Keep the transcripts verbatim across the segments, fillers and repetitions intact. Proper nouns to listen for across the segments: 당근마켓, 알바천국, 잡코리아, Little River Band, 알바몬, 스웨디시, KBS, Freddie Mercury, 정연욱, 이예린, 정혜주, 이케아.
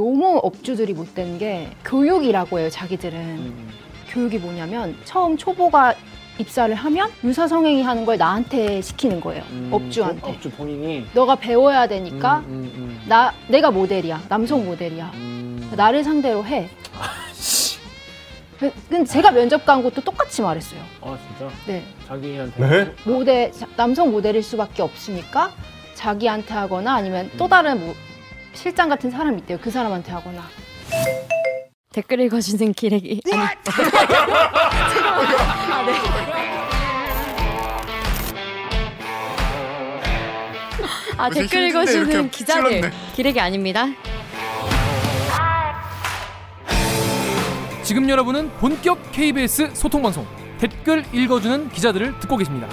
너무 업주들이 못된 게 교육이라고 해요, 자기들은. 음. 교육이 뭐냐면 처음 초보가 입사를 하면 유사성행위 하는 걸 나한테 시키는 거예요. 음, 업주한테. 어, 업주 본인이? 너가 배워야 되니까 음, 음, 음. 나, 내가 모델이야. 남성 모델이야. 음. 나를 상대로 해. 근데 제가 면접 간 것도 똑같이 말했어요. 아 진짜? 네. 자기한테? 네? 모델, 남성 모델일 수밖에 없으니까 자기한테 하거나 아니면 또 다른 뭐 실장 같은 사람이 있대요. 그 사람한테 하거나. 댓글 읽어주는 기레기. 아니. 아, 네. 아 댓글 읽어주는 기자들. 찔렀네. 기레기 아닙니다. 지금 여러분은 본격 케이비에스 소통방송 댓글 읽어주는 기자들을 듣고 계십니다.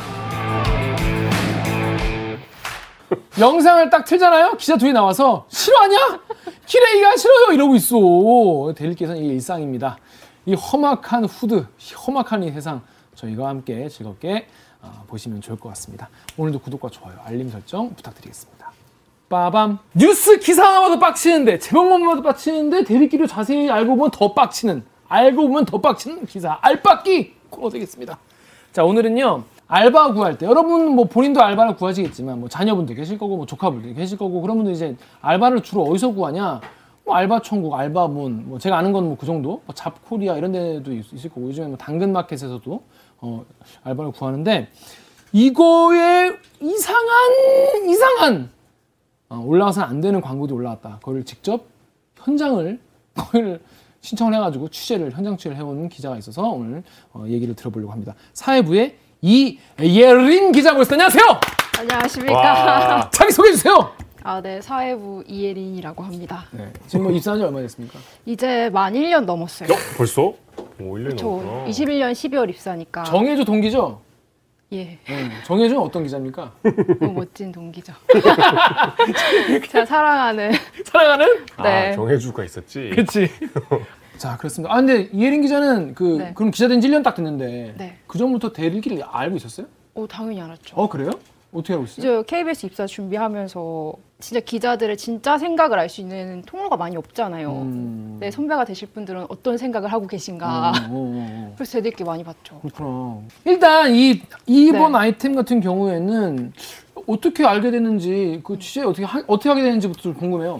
영상을 딱 틀잖아요? 기자 둘이 나와서 싫어하냐? 기레이가 싫어요! 이러고 있어. 대리께서는 이게 일상입니다. 이 험악한 후드, 험악한 이 세상 저희와 함께 즐겁게 어, 보시면 좋을 것 같습니다. 오늘도 구독과 좋아요, 알림 설정 부탁드리겠습니다. 빠밤. 뉴스 기사 하나만 빡치는데, 제목만 봐도 빡치는데 대리끼리 자세히 알고 보면 더 빡치는, 알고 보면 더 빡치는 기사 알빡기 코너 되겠습니다. 자, 오늘은요, 알바 구할 때 여러분 뭐 본인도 알바를 구하시겠지만 뭐 자녀분들 계실 거고 뭐 조카분들 계실 거고 그런 분들 이제 알바를 주로 어디서 구하냐? 뭐 알바천국, 알바몬, 뭐 제가 아는 건 뭐 그 정도, 뭐 잡코리아 이런 데도 있을 거고 요즘에 뭐 당근마켓에서도 어 알바를 구하는데 이거에 이상한 이상한 어 올라와서는 안 되는 광고들이 올라왔다. 그걸 직접 현장을 거기를 신청을 해가지고 취재를, 현장 취재를 해온 기자가 있어서 오늘 어, 얘기를 들어보려고 합니다. 사회부의 이예린 기자 모셨습니다. 안녕하세요. 안녕하십니까. 자기 소개해주세요. 아, 네, 사회부 이예린이라고 합니다. 네, 지금 뭐 입사한 지 얼마 됐습니까? 이제 만 일 년 넘었어요. 어? 벌써? 오, 일 년 넘었구나. 이십일 년 십이월 입사니까. 정혜주 동기죠? 예. 음, 정혜주는 어떤 기자입니까? 너무 멋진 동기죠. 제가 사랑하는. 사랑하는? 네. 아, 정혜주가 있었지. 그렇지. 자, 그렇습니다. 아, 근데 이예린 기자는 그, 네. 그럼 기자된 지 일 년 딱 됐는데, 네. 그 전부터 대리기를 알고 있었어요? 어, 당연히 알았죠. 어, 그래요? 어떻게 알고 있어요? 이제 케이비에스 입사 준비하면서 진짜 기자들의 진짜 생각을 알 수 있는 통로가 많이 없잖아요. 음. 네, 선배가 되실 분들은 어떤 생각을 하고 계신가. 음, 오, 오, 오. 그래서 대들께 많이 봤죠. 그렇구나. 일단 이, 이번 네. 아이템 같은 경우에는 어떻게 알게 됐는지, 그 취재 어떻게, 하, 어떻게 하게 되는지부터 궁금해요.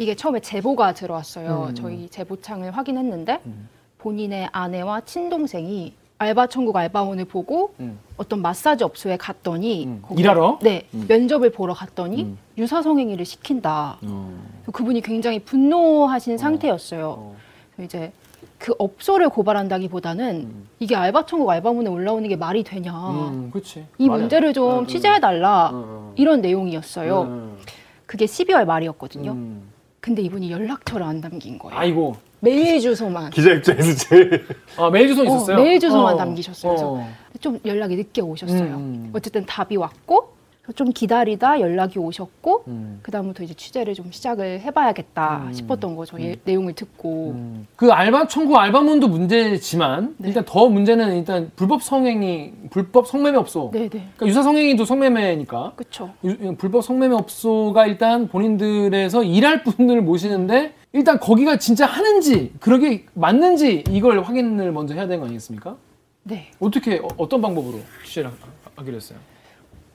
이게 처음에 제보가 들어왔어요. 음. 저희 제보창을 확인했는데 음. 본인의 아내와 친동생이 알바천국 알바몬을 보고 음. 어떤 마사지 업소에 갔더니 음. 일하러? 네. 음. 면접을 보러 갔더니 음. 유사성행위를 시킨다. 음. 그분이 굉장히 분노하신 어. 상태였어요. 어. 이제 그 업소를 고발한다기보다는 음. 이게 알바천국 알바몬에 올라오는 게 말이 되냐. 음, 그치. 이 맞아. 문제를 좀 음. 취재해달라. 음. 이런 내용이었어요. 음. 그게 십이월 말이었거든요. 음. 근데 이분이 연락처를 안 담긴 거예요. 아이고. 메일 주소만. 기자 입장에서 제일. 아, 메일 주소 있었어요? 어, 메일 주소만 어. 남기셨어요. 그래서 어. 좀 연락이 늦게 오셨어요. 음. 어쨌든 답이 왔고, 좀 기다리다 연락이 오셨고, 음. 그다음부터 이제 취재를 좀 시작을 해봐야겠다 음. 싶었던 거죠. 예, 음. 내용을 듣고. 음. 그 알바천국 알바몬도 문제지만, 네. 일단 더 문제는 일단 불법 성행위, 불법 성매매 업소. 네네. 그러니까 유사 성행위도 성매매니까. 그쵸. 유, 불법 성매매 업소가 일단 본인들에서 일할 분을 모시는데, 일단 거기가 진짜 하는지, 그러게 맞는지 이걸 확인을 먼저 해야 되는 거 아니겠습니까? 네. 어떻게, 어, 어떤 방법으로 취재를 하기로 했어요?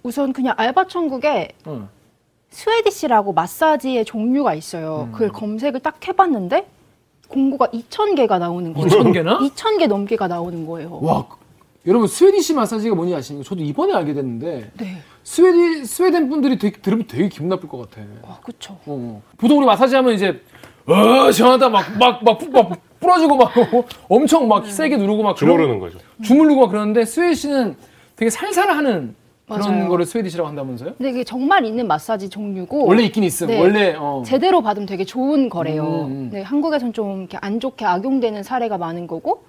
우선 그냥 알바천국에 응. 스웨디시라고 마사지의 종류가 있어요. 음. 그걸 검색을 딱 해봤는데 공고가 이천 개가 나오는 거예요. 이천 개나? 이천 개 넘게가 나오는 거예요. 와, 여러분 스웨디시 마사지가 뭔지 아십니까? 저도 이번에 알게 됐는데 네. 스웨디, 스웨덴 분들이 되게, 들으면 되게 기분 나쁠 것 같아. 와, 그쵸. 어, 보통 우리 마사지 하면 이제 어, 시원하다 막, 막, 막, 막 부러지고 막 엄청 막 세게 누르고 막 주무르는 거죠. 주무르고 막 그러는데 스웨디시는 되게 살살하는 그런 맞아요. 거를 스웨디시라고 한다면서요? 근데 이게 정말 있는 마사지 종류고 원래 있긴 있음. 네, 원래 어. 제대로 받으면 되게 좋은 거래요. 음. 네, 한국에선 좀 이렇게 안 좋게 악용되는 사례가 많은 거고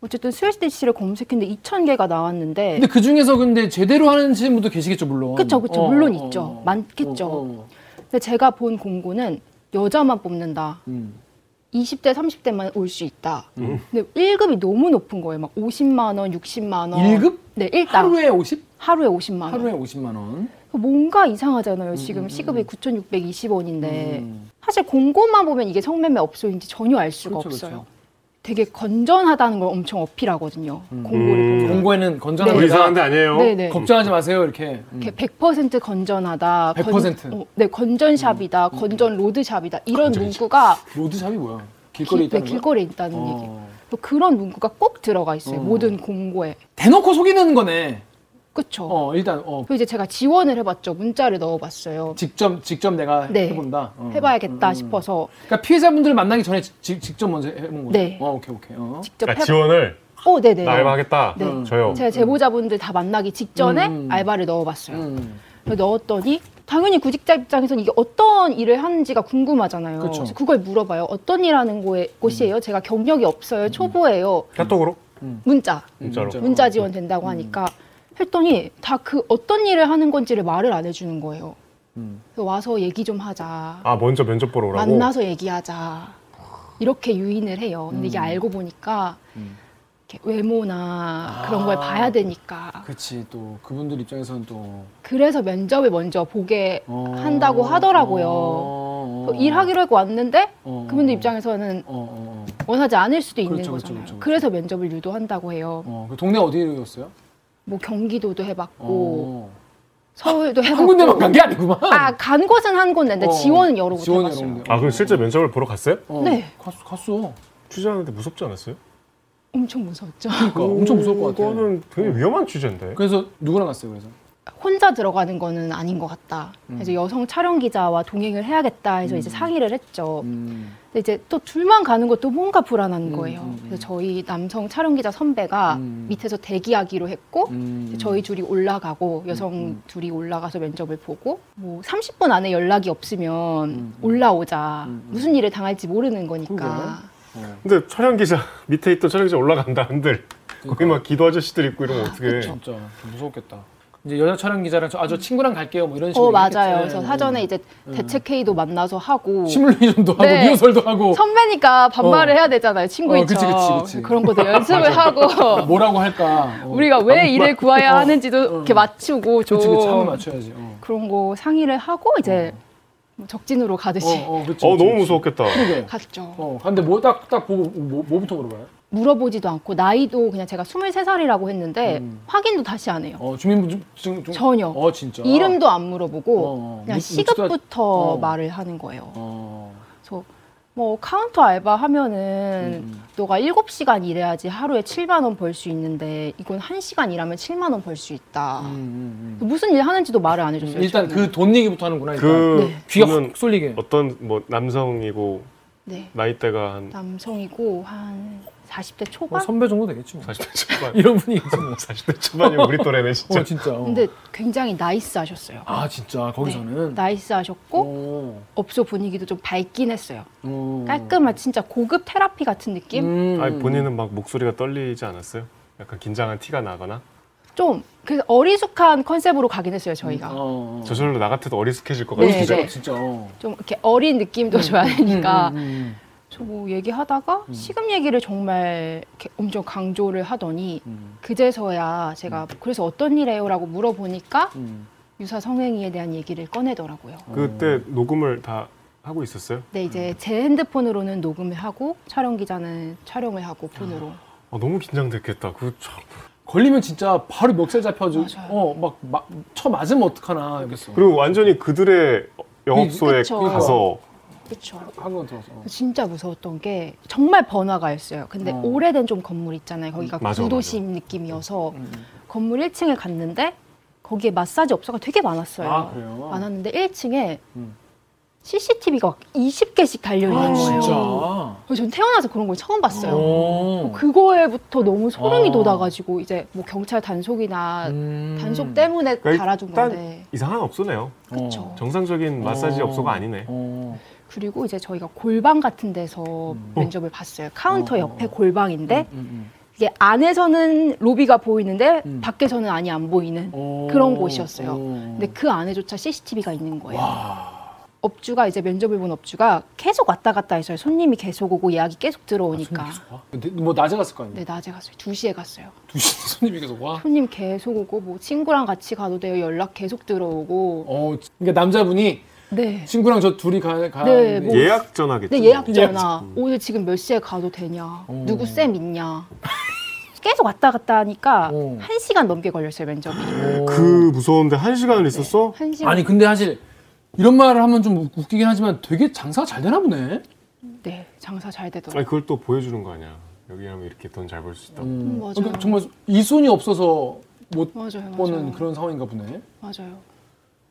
어쨌든 스웨디시를 검색했는데 이천 개가 나왔는데 근데 그 중에서 근데 제대로 하는 분도 계시겠죠, 물론. 그렇죠, 그렇죠. 어, 물론 어, 있죠. 어, 많겠죠. 어, 어. 근데 제가 본 공고는 여자만 뽑는다. 음. 이십 대, 삼십 대만 올 수 있다. 음. 근데 일급이 너무 높은 거예요. 막 오십만 원, 육십만 원. 일급? 네, 일당. 하루에 오십? 하루에 오십만 원. 하루에 오십만 원. 뭔가 이상하잖아요. 지금 음. 시급이 구천육백이십 원인데 음. 사실 공고만 보면 이게 성매매 업소인지 전혀 알 수가 그렇죠, 없어요. 그렇죠. 되게 건전하다는 걸 엄청 어필하거든요. 음. 공고를 보면. 공고에는 건전한 네. 이상한 데 아니에요. 네네. 걱정하지 마세요. 이렇게. 음. 백 퍼센트 건전하다. 백 퍼센트. 건, 어, 네, 건전샵이다. 음. 건전 로드샵이다. 이런 건전샵. 문구가. 로드샵이 뭐야? 길거리에 있다는, 네, 길거리에 있다는 어. 얘기예요. 그런 문구가 꼭 들어가 있어요. 어. 모든 공고에. 대놓고 속이는 거네. 그렇죠. 어, 일단 어. 그래서 이제 제가 지원을 해봤죠. 문자를 넣어봤어요. 직접 직접 내가 네. 해본다. 어. 해봐야겠다 음. 싶어서. 그러니까 피해자분들 만나기 전에 지, 직접 먼저 해본 거죠. 네. 어, 오케이 오케이. 어. 직접 그러니까 해봐... 지원을. 어, 네네. 나 알바하겠다. 네. 음. 저요. 제가 제보자분들 다 만나기 직전에 음. 알바를 넣어봤어요. 음. 넣었더니 당연히 구직자 입장에서는 이게 어떤 일을 하는지가 궁금하잖아요. 그쵸. 그래서 그걸 물어봐요. 어떤 일하는 거에, 곳이에요? 음. 제가 경력이 없어요. 초보예요. 카톡으로? 음. 문자. 문자로. 문자 지원 된다고 하니까. 음. 했더니 다 그 어떤 일을 하는 건지를 말을 안 해주는 거예요. 음. 그래서 와서 얘기 좀 하자. 아, 먼저 면접 보러 오라고? 만나서 얘기하자. 이렇게 유인을 해요. 근데 음. 이게 알고 보니까 음. 외모나 아, 그런 걸 봐야 되니까. 그렇지. 또 그분들 입장에서는 또. 그래서 면접을 먼저 보게 어, 한다고 하더라고요. 어, 어, 일하기로 하고 왔는데 어, 그분들 입장에서는 어, 어, 어. 원하지 않을 수도 있는 그렇죠, 거잖아요. 그렇죠, 그렇죠, 그래서 그렇죠. 면접을 유도한다고 해요. 어, 그 동네 어디였어요? 뭐 경기도도 해봤고 어. 서울도 해봤고. 한 군데만 간 게 아니구만. 아, 간 곳은 한 군데인데 어, 지원은 여러 곳 해봤어요. 아, 그럼 실제 면접을 보러 갔어요? 어, 네. 갔어, 갔어. 취재하는데 무섭지 않았어요? 엄청 무서웠죠. 그러니까 엄청 무서울 것 같아요. 이거는 되게 위험한 취재인데. 그래서 누구랑 갔어요? 그래서 혼자 들어가는 거는 아닌 것 같다. 음. 그래서 여성 촬영 기자와 동행을 해야겠다 해서 음. 이제 상의를 했죠. 음. 근데 이제 또 둘만 가는 것도 뭔가 불안한 음. 거예요. 음. 그래서 저희 남성 촬영 기자 선배가 음. 밑에서 대기하기로 했고 음. 저희 둘이 올라가고 여성 음. 둘이 올라가서 면접을 보고 뭐 삼십 분 안에 연락이 없으면 음. 올라오자. 음. 무슨 일을 당할지 모르는 거니까. 그게? 근데 촬영 기자 밑에 있던 촬영 기자 올라간다 한들 그러니까. 거기 막 기도 아저씨들 있고 이러면 어떻게? 해. 진짜 무섭겠다. 이제 여자 촬영 기자랑 아 저 친구랑 갈게요 뭐 이런 식으로. 어 맞아요. 그래서 사전에 이제 네. 대체 K도 만나서 하고 시뮬레이션도 네. 하고 리허설도 하고. 선배니까 반말을 어. 해야 되잖아요. 친구인 척. 어, 그런 것도 연습을 하고. 뭐라고 할까. 어. 우리가 왜 아, 일을 구해야 어. 하는지도 어. 이렇게 맞추고 좀. 그치, 그치. 상을 맞춰야지. 어. 그런 거 상의를 하고 이제. 어. 적진으로 가듯이. 어, 어, 그치, 어 그치, 너무 그치. 무서웠겠다. 그러게. 갔죠. 어, 근데 뭐 딱 딱 보고 뭐, 뭐부터 물어봐요? 물어보지도 않고 나이도 그냥 제가 스물세 살이라고 했는데 음. 확인도 다시 안 해요. 어, 주민등록증 전혀. 어, 진짜. 이름도 안 물어보고 어, 어. 그냥 묻, 시급부터 묻지도... 말을 하는 거예요. 어. 그래서 뭐 카운터 알바 하면은 음. 너가 일곱 시간 일해야지 하루에 칠만 원 벌 수 있는데 이건 한 시간 일하면 칠만 원 벌 수 있다. 음, 음, 음. 무슨 일 하는지도 말을 안 해줬어요. 일단 그 돈 얘기부터 하는구나. 일단. 그 네. 귀가 확 쏠리게. 어떤 뭐 남성이고 네. 나이대가 한 남성이고 한 사십 대 초반? 어, 선배 정도 되겠지 뭐. 사십 대 초반. 이런 분이 있지 뭐. 사십 대 초반이면 우리 또래네 진짜. 어, 진짜. 어. 근데 굉장히 나이스하셨어요. 아 진짜 거기서는? 네, 나이스하셨고 오. 업소 분위기도 좀 밝긴 했어요. 오. 깔끔한 진짜 고급 테라피 같은 느낌? 음. 아니 본인은 막 목소리가 떨리지 않았어요? 약간 긴장한 티가 나거나? 좀 그래서 어리숙한 컨셉으로 가긴 했어요 저희가. 음, 어, 어. 저절로 나 같아도 어리숙해질 것 같아요. 진짜. 진짜. 어. 좀 이렇게 어린 느낌도 음, 줘야 되니까. 음, 음, 음. 뭐 얘기하다가 음. 시급 얘기를 정말 이렇게 엄청 강조를 하더니 음. 그제서야 제가 음. 그래서 어떤 일이에요? 라고 물어보니까 음. 유사 성행위에 대한 얘기를 꺼내더라고요. 그때 오. 녹음을 다 하고 있었어요? 네, 이제 음. 제 핸드폰으로는 녹음을 하고 촬영 기자는 촬영을 하고 폰으로. 아, 너무 긴장됐겠다. 그 참... 걸리면 진짜 바로 멱살 잡혀가지고 어, 막, 막 쳐맞으면 어떡하나. 알겠어. 그리고 완전히 그들의 영업소에 그쵸. 가서 그렇죠. 한번 들어서. 진짜 무서웠던 게 정말 번화가였어요. 근데 어. 오래된 좀 건물 있잖아요. 거기가 구도심 느낌이어서 음, 음. 건물 일 층에 갔는데 거기에 마사지 업소가 되게 많았어요. 아, 그래요? 많았는데 일 층에 음. 씨씨티비가 스무 개씩 달려있는 아, 거예요. 진짜? 전 태어나서 그런 걸 처음 봤어요. 오. 그거에부터 너무 소름이 아. 돋아가지고 이제 뭐 경찰 단속이나 음. 단속 때문에 그러니까 달아준 건데 이상한 업소네요. 그렇죠. 정상적인 마사지 오. 업소가 아니네. 오. 그리고 이제 저희가 골방 같은 데서 음. 면접을 봤어요. 카운터 어, 옆에 어, 어. 골방인데 음, 음, 음. 이게 안에서는 로비가 보이는데 음. 밖에서는 아니 안 보이는 오, 그런 곳이었어요. 오. 근데 그 안에조차 씨씨티비가 있는 거예요. 와. 업주가 이제 면접을 본 업주가 계속 왔다 갔다 해서 손님이 계속 오고 예약이 계속 들어오니까. 아, 손님 계속 와? 근데 뭐 낮에 갔을 거 아니에요? 네, 낮에 갔어요. 두 시에 갔어요. 두 시에 손님이 계속 와? 손님 계속 오고 뭐 친구랑 같이 가도 돼요. 연락 계속 들어오고. 어, 그러니까 남자분이 네. 친구랑 저 둘이 가, 가 네, 뭐, 예약 전화겠죠. 네, 예약 전화. 음. 오늘 지금 몇 시에 가도 되냐? 오. 누구 쌤 있냐? 계속 왔다 갔다 하니까 오. 한 시간 넘게 걸렸어요, 면접이. 오. 그 무서운데 한 시간을 있었어? 네, 한 시간. 아니, 근데 사실 이런 말을 하면 좀 웃기긴 하지만 되게 장사가 잘 되나 보네. 네, 장사 잘 되더라고요. 아니, 그걸 또 보여주는 거 아니야. 여기 하면 이렇게 돈 잘 벌 수 있다고. 음, 맞아요. 그러니까 정말 이 손이 없어서 못 맞아요, 보는 맞아요. 그런 상황인가 보네. 맞아요.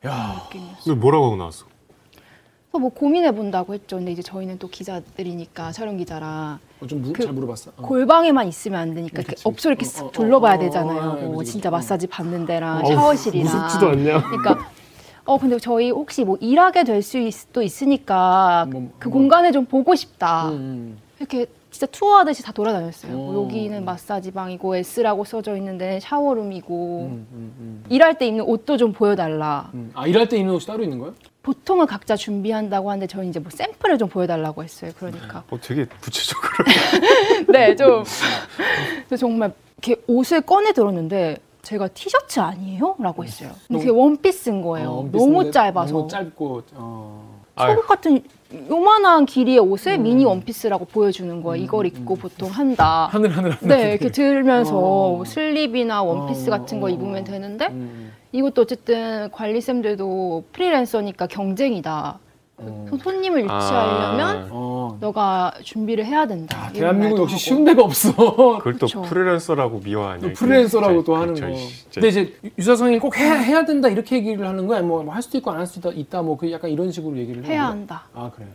야, 근데 뭐라고 하고 나왔어? 뭐 고민해 본다고 했죠. 근데 이제 저희는 또 기자들이니까 촬영 기자라. 어, 좀 무, 그 잘 물어봤어. 어. 골방에만 있으면 안 되니까 이렇게 업소 이렇게 쓱 어, 어, 둘러봐야 어, 어, 되잖아요. 어, 뭐 진짜 마사지 받는 데랑 어, 샤워실이랑. 무섭지도 않냐? 그러니까 어 근데 저희 혹시 뭐 일하게 될 수도 있으니까 뭐, 그 뭐. 공간을 좀 보고 싶다. 음. 이렇게 진짜 투어하듯이 다 돌아다녔어요. 뭐 여기는 마사지 방이고 S라고 써져 있는 데는 샤워룸이고 음, 음, 음. 일할 때 입는 옷도 좀 보여달라. 음. 아 일할 때 입는 옷이 따로 있는 거예요? 보통은 각자 준비한다고 하는데 저희 이제 뭐 샘플을 좀 보여달라고 했어요. 그러니까. 어 되게 구체적으로. 네, 좀 정말 이렇게 옷을 꺼내 들었는데 제가 티셔츠 아니에요? 라고 했어요. 근데 그게 원피스인 거예요. 어, 원피스인데, 너무 짧아서. 너무 짧고. 어... 속옷 같은 요만한 길이의 옷을 음. 미니 원피스라고 보여주는 거예요. 음. 이걸 입고 음. 보통 한다. 하늘 하늘 하늘. 네, 이렇게 들면서 어. 슬립이나 원피스 어. 같은 거 입으면 되는데 음. 이것도 어쨌든 관리쌤들도 프리랜서니까 경쟁이다. 어. 손님을 유치하려면 아. 어. 너가 준비를 해야 된다. 아, 대한민국 역시 하고. 쉬운 데가 없어. 그걸 또 그쵸. 프리랜서라고 미워하냐. 또 프리랜서라고 진짜, 또 하는 그쵸, 거. 진짜. 근데 이제 유사 선생님이 꼭 해야, 해야 된다 이렇게 얘기를 하는 거야. 뭐 할 수도 있고 안 할 수도 있다. 뭐 그 약간 이런 식으로 얘기를 해야 한다. 아 그래요.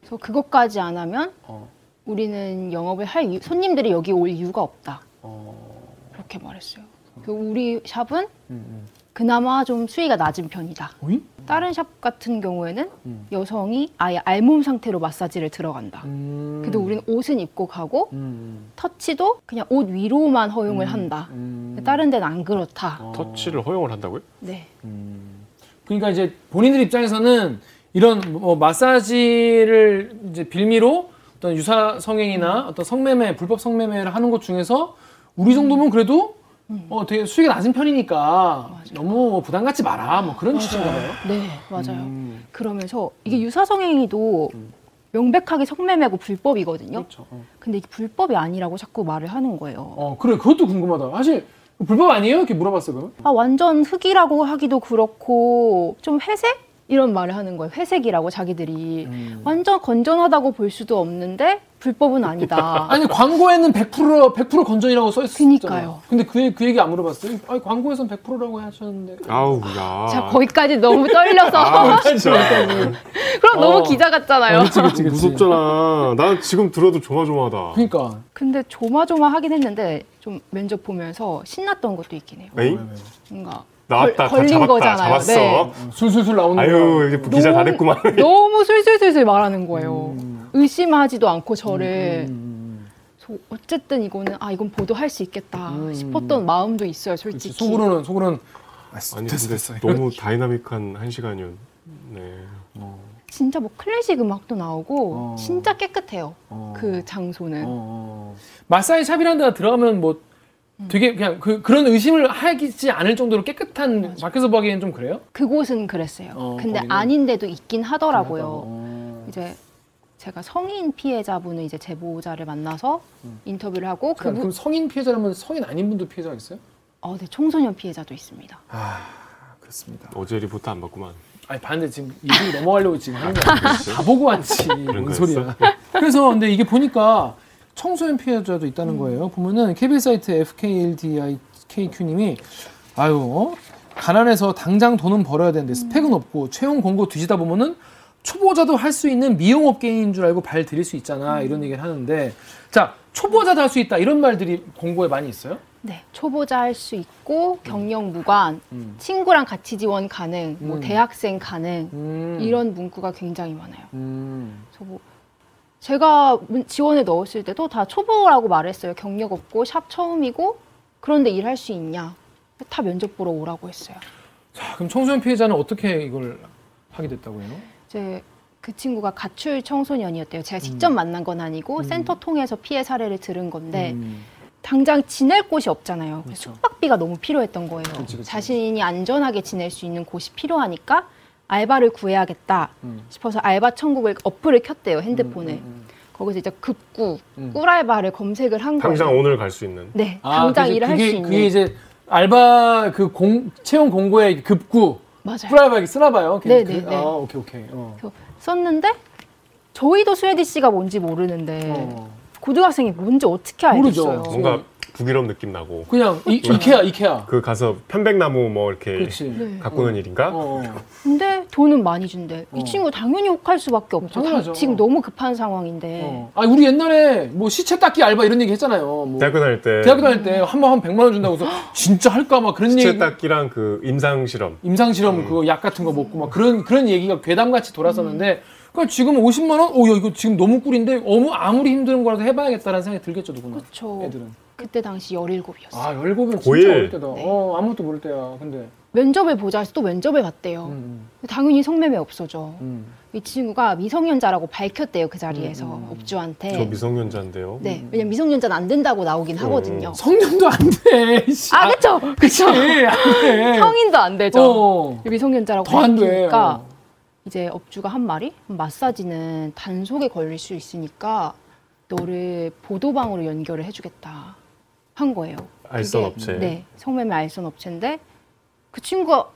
그래서 그것까지 안 하면 어. 우리는 영업을 할 손님들이 여기 올 이유가 없다. 어. 그렇게 말했어요. 어. 우리 샵은. 음, 음. 그나마 좀 수위가 낮은 편이다. 어이? 다른 샵 같은 경우에는 음. 여성이 아예 알몸 상태로 마사지를 들어간다. 음. 근데 우리는 옷은 입고 가고 음. 터치도 그냥 옷 위로만 허용을 음. 한다. 음. 다른 데는 안 그렇다. 어. 터치를 허용을 한다고요? 네. 음. 그러니까 이제 본인들 입장에서는 이런 뭐 마사지를 이제 빌미로 어떤 유사 성행이나 음. 어떤 성매매, 불법 성매매를 하는 것 중에서 우리 정도면 그래도 음. 어, 되게 수익이 낮은 편이니까 맞아요. 너무 부담 갖지 마라. 뭐 그런 취지인가 봐요. 네, 맞아요. 음. 그러면서 이게 유사성행위도 음. 명백하게 성매매고 불법이거든요. 그렇죠. 어. 근데 이게 불법이 아니라고 자꾸 말을 하는 거예요. 어, 그래. 그것도 궁금하다. 사실 불법 아니에요? 이렇게 물어봤어요, 그러면? 아, 완전 흑이라고 하기도 그렇고 좀 회색? 이런 말을 하는 거예요. 회색이라고 자기들이. 음. 완전 건전하다고 볼 수도 없는데 불법은 아니다. 아니 광고에는 백 퍼센트 백 퍼센트 건전이라고 써 있었잖아요. 그니까요. 근데 그, 그 얘기 안 물어봤어요? 아니 광고에선 백 퍼센트라고 하셨는데. 아우야. 자 거기까지 너무 떨려서. 아, 진짜. 그럼 어. 너무 기자 같잖아요. 어, 그치, 그치, 그치. 무섭잖아. 난 지금 들어도 조마조마하다. 그러니까. 근데 조마조마하긴 했는데 좀 면접 보면서 신났던 것도 있긴 해요. 에이? 뭔가. 나왔다, 걸, 걸린 잡았다, 거잖아요. 잡았어. 네. 술술술 나오는 거. 아유, 이제 기자 다 됐구만. 너무 술술술술 말하는 거예요. 음. 의심하지도 않고 저를. 음. 어쨌든 이거는 아 이건 보도할 수 있겠다 음. 싶었던 마음도 있어요, 솔직히. 그치, 속으로는 속으로는 아니, 됐어, 됐어. 너무 다이나믹한 한 시간이었네. 어. 진짜 뭐 클래식 음악도 나오고 어. 진짜 깨끗해요. 어. 그 장소는. 어. 마사지 샵이라는 데가 들어가면 뭐. 되게 그냥 그, 그런 의심을 하지 않을 정도로 깨끗한 맞아. 밖에서 보기에는 좀 그래요? 그곳은 그랬어요. 어, 근데 거기는? 아닌데도 있긴 하더라고요. 어. 이제 제가 성인 피해자분을 이제 제보자를 만나서 음. 인터뷰를 하고 그 그럼 성인 피해자라면 성인 아닌 분도 피해자가 있어요? 어, 네, 청소년 피해자도 있습니다. 아, 그렇습니다. 어제 리포트 안 봤구만. 아니 봤는데 지금 이분 넘어가려고 지금 하는 거 아니겠어요? 다 보고 왔지. 뭔 소리야. 그래서 근데 이게 보니까. 청소년 피해자도 있다는 거예요. 음. 보면은 케이비에스 사이트 에프케이엘디아이케이큐님이 아유 가난해서 당장 돈은 벌어야 되는데 음. 스펙은 없고 채용 공고 뒤지다 보면은 초보자도 할 수 있는 미용업계인 줄 알고 발 들일 수 있잖아 음. 이런 얘기를 하는데 자 초보자도 할 수 있다 이런 말들이 공고에 많이 있어요? 네 초보자 할 수 있고 경력 무관 음. 친구랑 같이 지원 가능 음. 뭐 대학생 가능 음. 이런 문구가 굉장히 많아요. 음. 저 뭐 제가 지원에 넣었을 때도 다 초보라고 말했어요. 경력 없고 샵 처음이고 그런데 일할 수 있냐. 다 면접 보러 오라고 했어요. 자, 그럼 청소년 피해자는 어떻게 이걸 하게 됐다고 해요? 이제 그 친구가 가출 청소년이었대요. 제가 직접 음. 만난 건 아니고 음. 센터 통해서 피해 사례를 들은 건데 음. 당장 지낼 곳이 없잖아요. 그렇죠. 숙박비가 너무 필요했던 거예요. 그렇죠, 그렇죠. 자신이 안전하게 지낼 수 있는 곳이 필요하니까 알바를 구해야겠다 음. 싶어서 알바천국을 어플을 켰대요. 핸드폰에. 음, 음, 음. 거기서 이제 급구, 음. 꿀알바를 검색을 한 거예요. 당장 오늘 갈 수 있는? 네. 아, 당장 일을 할 수 있는. 그게 이제 알바 그 공, 채용 공고에 급구, 맞아요. 꿀알바 쓰나봐요. 네네네. 그, 아, 오케이, 오케이. 어. 썼는데 저희도 수혜디 씨가 뭔지 모르는데 어. 고등학생이 뭔지 어떻게 알겠어요? 모르죠. 뭔가 북유럽 느낌 나고. 그냥 이, 이케아, 이케아. 그 가서 편백나무 뭐 이렇게 그렇지. 가꾸는 네. 일인가? 어. 근데 돈은 많이 준대. 이 어. 친구 당연히 혹할 수밖에 없죠. 당연하죠. 지금 너무 급한 상황인데. 어. 아 우리 옛날에 뭐 시체 닦기 알바 이런 얘기 했잖아요. 뭐 대학교 다닐 때. 대학교 다닐 때 한 번 한 백만 원 준다고 해서 진짜 할까 막 그런 시체 얘기. 시체 닦기랑 그 임상 실험. 임상 실험 음. 그거 약 같은 거 먹고 막 그런 그런 얘기가 괴담같이 돌았었는데. 음. 그러니까 지금 오십만 원? 오, 야, 이거 지금 너무 꿀인데 어머 아무리 힘든 거라도 해봐야겠다라는 생각이 들겠죠, 누구나. 그렇죠. 애들은. 그때 당시 열일곱이었어요. 아, 열일곱이면 진짜 어릴 때다. 네. 어, 아무것도 모를 때야, 근데. 면접을 보자 해서 또 면접을 봤대요. 음, 음. 당연히 성매매 없어져. 음. 이 친구가 미성년자라고 밝혔대요, 그 자리에서. 음, 음. 업주한테. 저 미성년자인데요? 네, 왜냐면 미성년자는 안 된다고 나오긴 음. 하거든요. 성년도 안 돼. 아, 그쵸? 그쵸? 성인도 안 되죠. 어. 미성년자라고 더 밝히니까. 안 돼. 어. 이제 업주가 한 말이 마사지는 단속에 걸릴 수 있으니까 너를 보도방으로 연결을 해주겠다 한 거예요. 알선 업체. 네, 성매매 알선 업체인데 그 친구가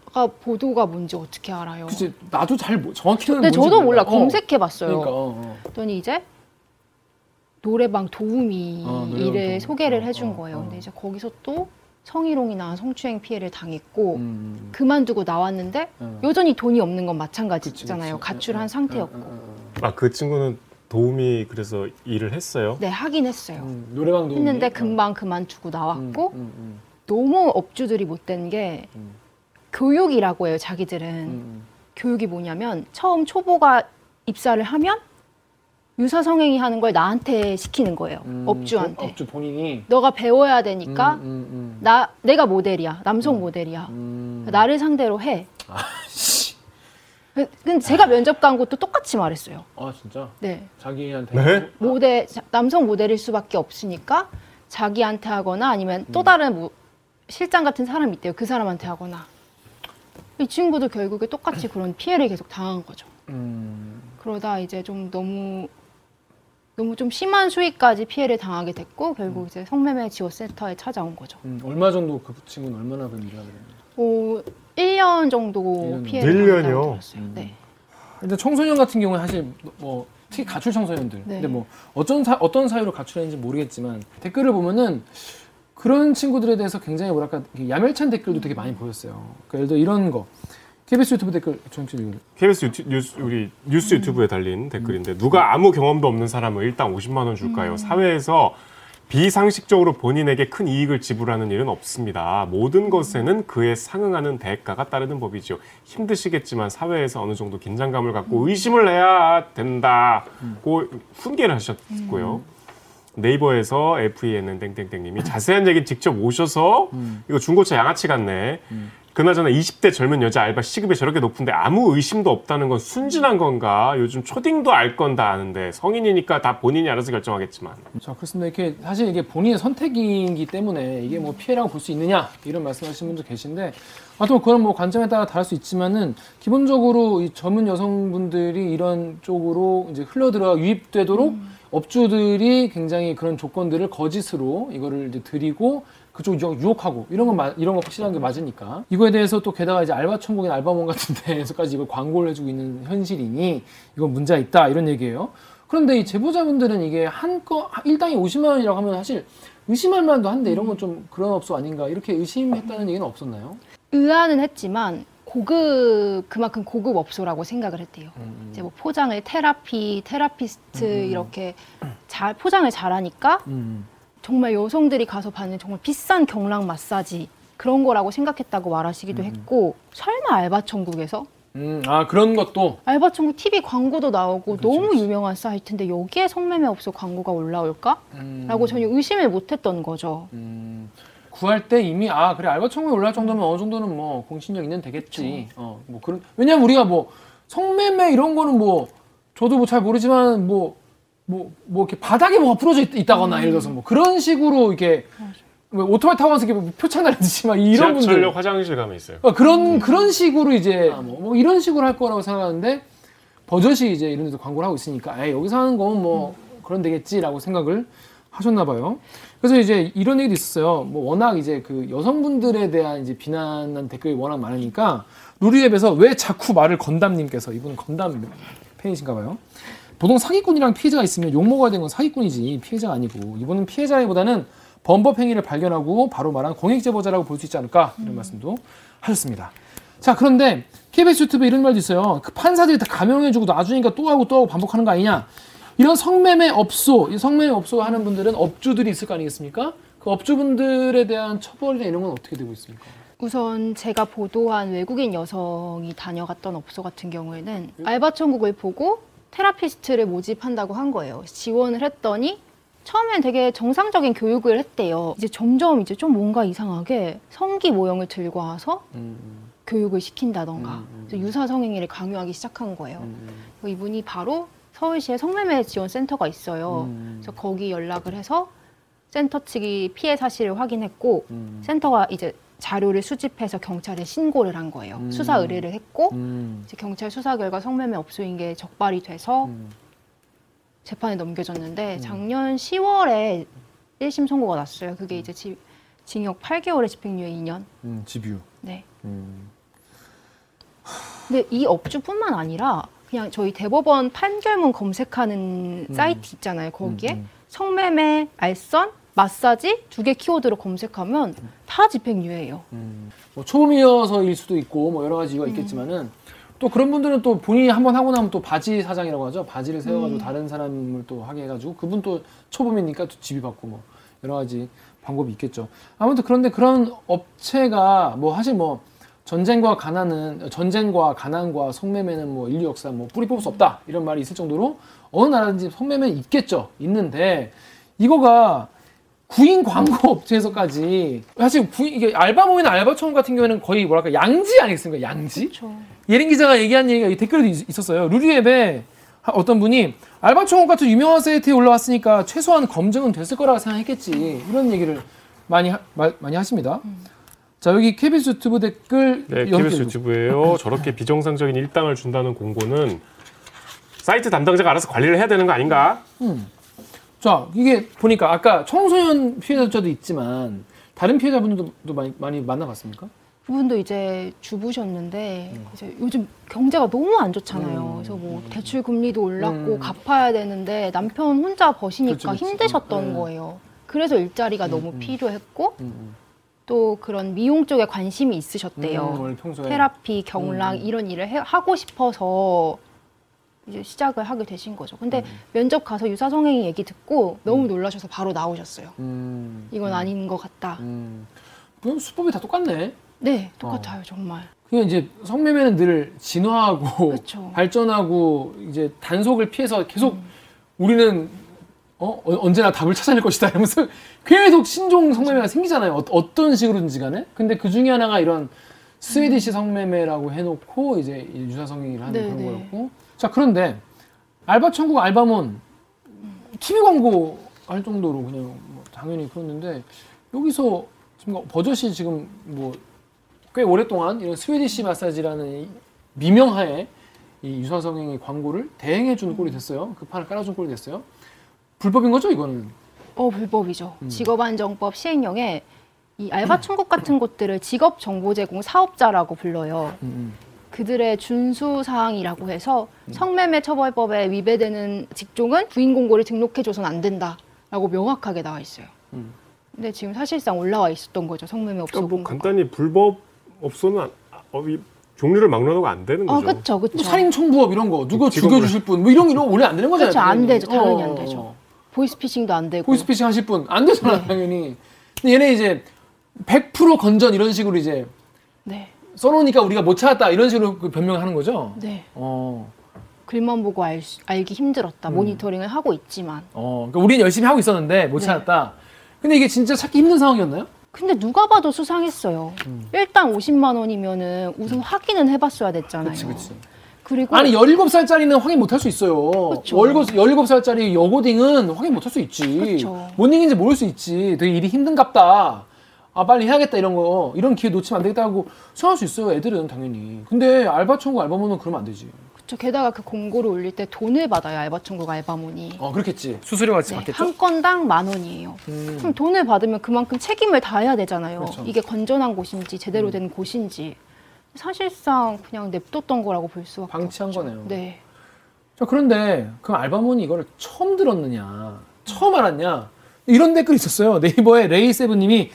보도가 뭔지 어떻게 알아요? 그치, 나도 잘 정확히는 근데 저도 몰라. 몰라. 검색해봤어요. 그러니까, 어, 어. 그랬더니 이제 노래방 도우미 어, 일을 소개를 어, 해준 어, 거예요. 어. 근데 이제 거기서 또 성희롱이나 성추행 피해를 당했고 음. 그만두고 나왔는데 음. 여전히 돈이 없는 건 마찬가지잖아요. 그치, 그치. 가출한 음. 상태였고. 아, 그 친구는 도우미 그래서 일을 했어요? 네, 하긴 했어요. 음, 노래방 도우미? 했는데 금방 음. 그만두고 나왔고 음, 음, 음. 너무 업주들이 못된 게 음. 교육이라고 해요, 자기들은. 음. 교육이 뭐냐면 처음 초보가 입사를 하면 유사성행위 하는 걸 나한테 시키는 거예요. 음, 업주한테. 업주 본인이? 너가 배워야 되니까 음, 음, 음. 나, 내가 모델이야. 남성 음, 모델이야. 음. 나를 상대로 해. 아, 씨. 근데 제가 면접 간 것도 똑같이 말했어요. 아, 진짜? 네. 자기한테? 네? 모델, 남성 모델일 수밖에 없으니까 자기한테 하거나 아니면 또 다른 뭐 실장 같은 사람이 있대요. 그 사람한테 하거나. 이 친구도 결국에 똑같이 그런 피해를 계속 당한 거죠. 음. 그러다 이제 좀 너무 너무 좀 심한 수익까지 피해를 당하게 됐고 결국 음. 이제 성매매 지원센터에 찾아온 거죠. 음, 얼마 정도 그 친구는 얼마나 그 일을 하게 됐나요? 오, 일 년 정도 피해를 당했다고 들었어요. 음. 네. 근데 청소년 같은 경우는 사실 뭐 특히 가출 청소년들. 네. 근데 뭐 어떤 사, 어떤 사유로 가출했는지 모르겠지만 댓글을 보면은 그런 친구들에 대해서 굉장히 뭐랄까 야멸찬 댓글도 되게 많이 보였어요. 그러니까 예를 들어 이런 거. 케이비에스 유튜브 댓글 정치적으로 케이비에스 유튜, 뉴스 우리 뉴스 유튜브에 달린 음. 댓글인데 누가 아무 경험도 없는 사람은 일당 오십만 원 줄까요? 음. 사회에서 비상식적으로 본인에게 큰 이익을 지불하는 일은 없습니다. 모든 것에는 그에 상응하는 대가가 따르는 법이지요. 힘드시겠지만 사회에서 어느 정도 긴장감을 갖고 의심을 해야 된다고 음. 훈계를 하셨고요. 음. 네이버에서 에프이엔 땡땡땡님이 자세한 얘기 직접 오셔서 음. 이거 중고차 양아치 같네. 음. 그나저나 이십 대 젊은 여자 알바 시급이 저렇게 높은데 아무 의심도 없다는 건 순진한 건가? 요즘 초딩도 알 건 다 아는데 성인이니까 다 본인이 알아서 결정하겠지만. 자, 그렇습니다. 이렇게 사실 이게 본인의 선택이기 때문에 이게 뭐 피해라고 볼 수 있느냐 이런 말씀하시는 분도 계신데, 아, 또 그런 뭐 관점에 따라 다를 수 있지만은 기본적으로 이 젊은 여성분들이 이런 쪽으로 이제 흘러들어 유입되도록 음. 업주들이 굉장히 그런 조건들을 거짓으로 이거를 이제 드리고. 그쪽 유혹하고 이런 건 마, 이런 거 확실한 게 맞으니까 이거에 대해서 또 게다가 이제 알바천국이나 알바몬 같은 데에서까지 이걸 광고를 해주고 있는 현실이니 이건 문제가 있다 이런 얘기예요. 그런데 이 제보자분들은 이게 한 거 일당이 오십만 원이라고 하면 사실 의심할 만도 한데 이런 건 좀 그런 업소 아닌가 이렇게 의심했다는 얘기는 없었나요? 의아는 했지만 고급 그만큼 고급 업소라고 생각을 했대요. 음. 이제 뭐 포장을 테라피, 테라피스트 음. 이렇게 잘 포장을 잘하니까. 음. 정말 여성들이 가서 받는 정말 비싼 경락 마사지 그런 거라고 생각했다고 말하시기도 음. 했고 설마 알바천국에서? 음, 아 그런 것도? 알바천국 티비 광고도 나오고 그렇지, 너무 그렇지. 유명한 사이트인데 여기에 성매매 업소 광고가 올라올까? 음. 라고 전혀 의심을 못했던 거죠. 음. 구할 때 이미 아 그래 알바천국에 올라올 정도면 어느 정도는 뭐 공신력 있는 되겠지. 어, 뭐 그런 왜냐면 우리가 뭐 성매매 이런 거는 뭐 저도 뭐 잘 모르지만 뭐 뭐 뭐 이렇게 바닥에 뭐가 부러져 있, 있다거나 음. 예를 들어서 뭐 그런 식으로 이렇게 뭐 오토바이 타고 가서 이렇게 표창 날리듯이 막 이런 분들 지하철역 화장실 가면 있어요. 그러니까 그런 음. 그런 식으로 이제 아, 뭐, 뭐 이런 식으로 할 거라고 생각하는데 버젓이 이제 이런 데서 광고를 하고 있으니까 아 여기서 하는 건 뭐 음. 그런 되겠지라고 생각을 하셨나 봐요. 그래서 이제 이런 얘기도 있었어요. 뭐 워낙 이제 그 여성분들에 대한 이제 비난한 댓글이 워낙 많으니까 루리앱에서 왜 자꾸 말을 건담님께서 이분은 건담 팬이신가 봐요. 보통 사기꾼이랑 피해자가 있으면 욕먹어야 되는 건 사기꾼이지 피해자가 아니고 이분은 피해자보다는 범법 행위를 발견하고 바로 말한 공익제보자라고 볼 수 있지 않을까 이런 음. 말씀도 하셨습니다. 자 그런데 케이비에스 유튜브에 이런 말도 있어요. 그 판사들이 다 감형해주고 놔주니까 또 하고 또 하고 반복하는 거 아니냐. 이런 성매매 업소, 이 성매매 업소 하는 분들은 업주들이 있을 거 아니겠습니까? 그 업주분들에 대한 처벌이나 이런 건 어떻게 되고 있습니까? 우선 제가 보도한 외국인 여성이 다녀갔던 업소 같은 경우에는 알바천국을 보고 테라피스트를 모집한다고 한 거예요. 지원을 했더니 처음엔 되게 정상적인 교육을 했대요. 이제 점점 이제 좀 뭔가 이상하게 성기 모형을 들고 와서 음. 교육을 시킨다던가 음. 유사 성행위를 강요하기 시작한 거예요. 음. 이분이 바로 서울시에 성매매 지원 센터가 있어요. 음. 그래서 거기 연락을 해서 센터 측이 피해 사실을 확인했고 음. 센터가 이제 자료를 수집해서 경찰에 신고를 한 거예요. 음. 수사 의뢰를 했고 음. 이제 경찰 수사 결과 성매매 업소인 게 적발이 돼서 음. 재판에 넘겨졌는데 음. 작년 시월에 일심 선고가 났어요. 그게 이제 지, 징역 팔 개월에 집행유예 이 년. 음, 집유. 네. 음. 근데 이 업주뿐만 아니라 그냥 저희 대법원 판결문 검색하는 음. 사이트 있잖아요. 거기에 음, 음. 성매매, 알선, 마사지 두 개 키워드로 검색하면 다 집행유예예요. 음. 뭐 초미여서일 수도 있고 뭐 여러 가지가 있겠지만은 음. 또 그런 분들은 또 본인이 한번 하고 나면 또 바지 사장이라고 하죠. 바지를 세워가지고 음. 다른 사람을 또 하게 해가지고 그분 또 초범이니까 또 집이 받고 뭐 여러 가지 방법이 있겠죠. 아무튼 그런데 그런 업체가 뭐 사실 뭐 전쟁과 가난은 전쟁과 가난과 성매매는 뭐 인류 역사 뭐 뿌리 뽑을 수 없다 이런 말이 있을 정도로 어느 나라든지 성매매는 있겠죠. 있는데 이거가 구인 광고 업체에서까지 사실 구인 이게 알바몬이나 알바천국 같은 경우에는 거의 뭐랄까 양지 아니겠습니까? 양지. 그쵸. 예린 기자가 얘기한 얘기가 이 댓글에도 있었어요. 루리앱에 어떤 분이 알바천국 같은 유명한 사이트에 올라왔으니까 최소한 검증은 됐을 거라고 생각했겠지 이런 얘기를 많이 하, 마, 많이 하십니다. 음. 자 여기 케이비에스 유튜브 댓글 네 케이비에스 유튜브예요. 저렇게 비정상적인 일당을 준다는 공고는 사이트 담당자가 알아서 관리를 해야 되는 거 아닌가? 음. 자 이게 보니까 아까 청소년 피해자도 있지만 다른 피해자분들도 많이, 많이 만나봤습니까? 그분도 이제 주부셨는데 음. 이제 요즘 경제가 너무 안 좋잖아요. 음. 그래서 뭐 대출 금리도 올랐고 음. 갚아야 되는데 남편 혼자 버시니까 그렇지, 그렇지. 힘드셨던 음. 거예요. 그래서 일자리가 음. 너무 음. 필요했고 음. 또 그런 미용 쪽에 관심이 있으셨대요. 음, 테라피, 경락 음. 이런 일을 해, 하고 싶어서 이제 시작을 하게 되신 거죠. 근데 음. 면접 가서 유사성행위 얘기 듣고 너무 음. 놀라셔서 바로 나오셨어요. 음. 이건 음. 아닌 것 같다. 음. 그럼 수법이 다 똑같네. 네, 똑같아요, 어. 정말. 그냥 이제 성매매는 늘 진화하고 그쵸. 발전하고 이제 단속을 피해서 계속 음. 우리는 어? 언제나 답을 찾아낼 것이다 이러면서 계속 신종 성매매가 생기잖아요. 어, 어떤 식으로든지 간에. 근데 그 중에 하나가 이런 스웨디시 성매매라고 해놓고 이제 유사성행위를 하는 네네. 그런 거였고. 자 그런데 알바천국 알바몬 티비 광고 할 정도로 그냥 뭐 당연히 그랬는데 여기서 지금 버젓이 지금 뭐 꽤 오랫동안 이런 스웨디시 마사지라는 이 미명하에 이 유사성행위 광고를 대행해주는 꼴이 됐어요. 그 판을 깔아준 꼴이 됐어요. 불법인 거죠, 이거는? 어, 불법이죠. 음. 직업안정법 시행령에 이 알바천국 같은 곳들을 직업정보제공 사업자라고 불러요. 음. 그들의 준수사항이라고 해서 음. 성매매 처벌법에 위배되는 직종은 구인공고를 등록해줘서는 안 된다라고 명확하게 나와 있어요. 음. 근데 지금 사실상 올라와 있었던 거죠, 성매매 업소 그러니까 뭐 간단히 불법 업소는 안, 어, 이... 종류를 막론하고 안 되는 거죠. 아, 그렇죠, 그렇죠. 살인청부업 이런 거, 누가 죽여주실 분, 뭐 이런 이런 원래 안 되는 거잖아요. 그렇죠, 안 되죠, 당연히 어. 안 되죠. 보이스피싱도 안 되고. 보이스피싱 하실 분 안 되잖아, 네. 당연히. 근데 얘네 이제 백 퍼센트 건전 이런 식으로 이제 네. 써놓으니까 우리가 못 찾았다 이런 식으로 변명하는 거죠. 네. 어. 글만 보고 알, 알기 힘들었다. 음. 모니터링을 하고 있지만. 어, 그러니까 우리는 열심히 하고 있었는데 못 네. 찾았다. 근데 이게 진짜 찾기 힘든 상황이었나요? 근데 누가 봐도 수상했어요. 음. 일단 오십만 원이면은 우선 확인은 해봤어야 됐잖아요. 그치, 그치. 그리고 아니 열일곱 살짜리는 확인 못할 수 있어요. 그쵸. 열일곱 살짜리 여고딩은 확인 못할 수 있지. 그쵸. 뭔 얘기인지 모를 수 있지. 되게 일이 힘든갑다. 아 빨리 해야겠다 이런 거. 이런 기회 놓치면 안 되겠다 하고 생각할 수 있어요. 애들은 당연히. 근데 알바천국 알바몬은 그러면 안 되지. 그쵸. 게다가 그 공고를 올릴 때 돈을 받아요. 알바천국 알바몬이. 어 그렇겠지. 수수료가 네, 받겠죠. 한 건당 만 원이에요. 음. 그럼 돈을 받으면 그만큼 책임을 다해야 되잖아요. 그렇죠. 이게 건전한 곳인지 제대로 된 음. 곳인지. 사실상 그냥 냅뒀던 거라고 볼 수밖에 없죠. 방치한 거네요. 네. 자, 그런데 그럼 알바몬이 이거를 처음 들었느냐, 처음 알았냐 이런 댓글이 있었어요. 네이버에 레이세븐님이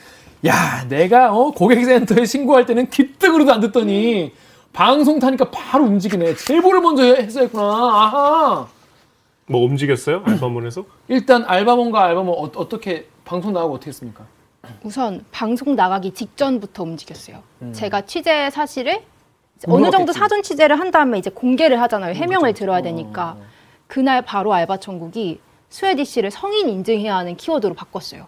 야 내가 어, 고객센터에 신고할 때는 기특으로도 안 듣더니 방송 타니까 바로 움직이네. 제보를 먼저 했어야 했구나. 아하. 뭐 움직였어요? 알바몬에서? 일단 알바몬과 알바몬 어, 어떻게 방송 나가고 어떻게 했습니까? 우선 방송 나가기 직전부터 움직였어요. 음. 제가 취재 사실을 어느 정도 사전 취재를 한 다음에 이제 공개를 하잖아요. 해명을 들어야 되니까. 어. 그날 바로 알바천국이 스웨디쉬를 성인 인증해야 하는 키워드로 바꿨어요.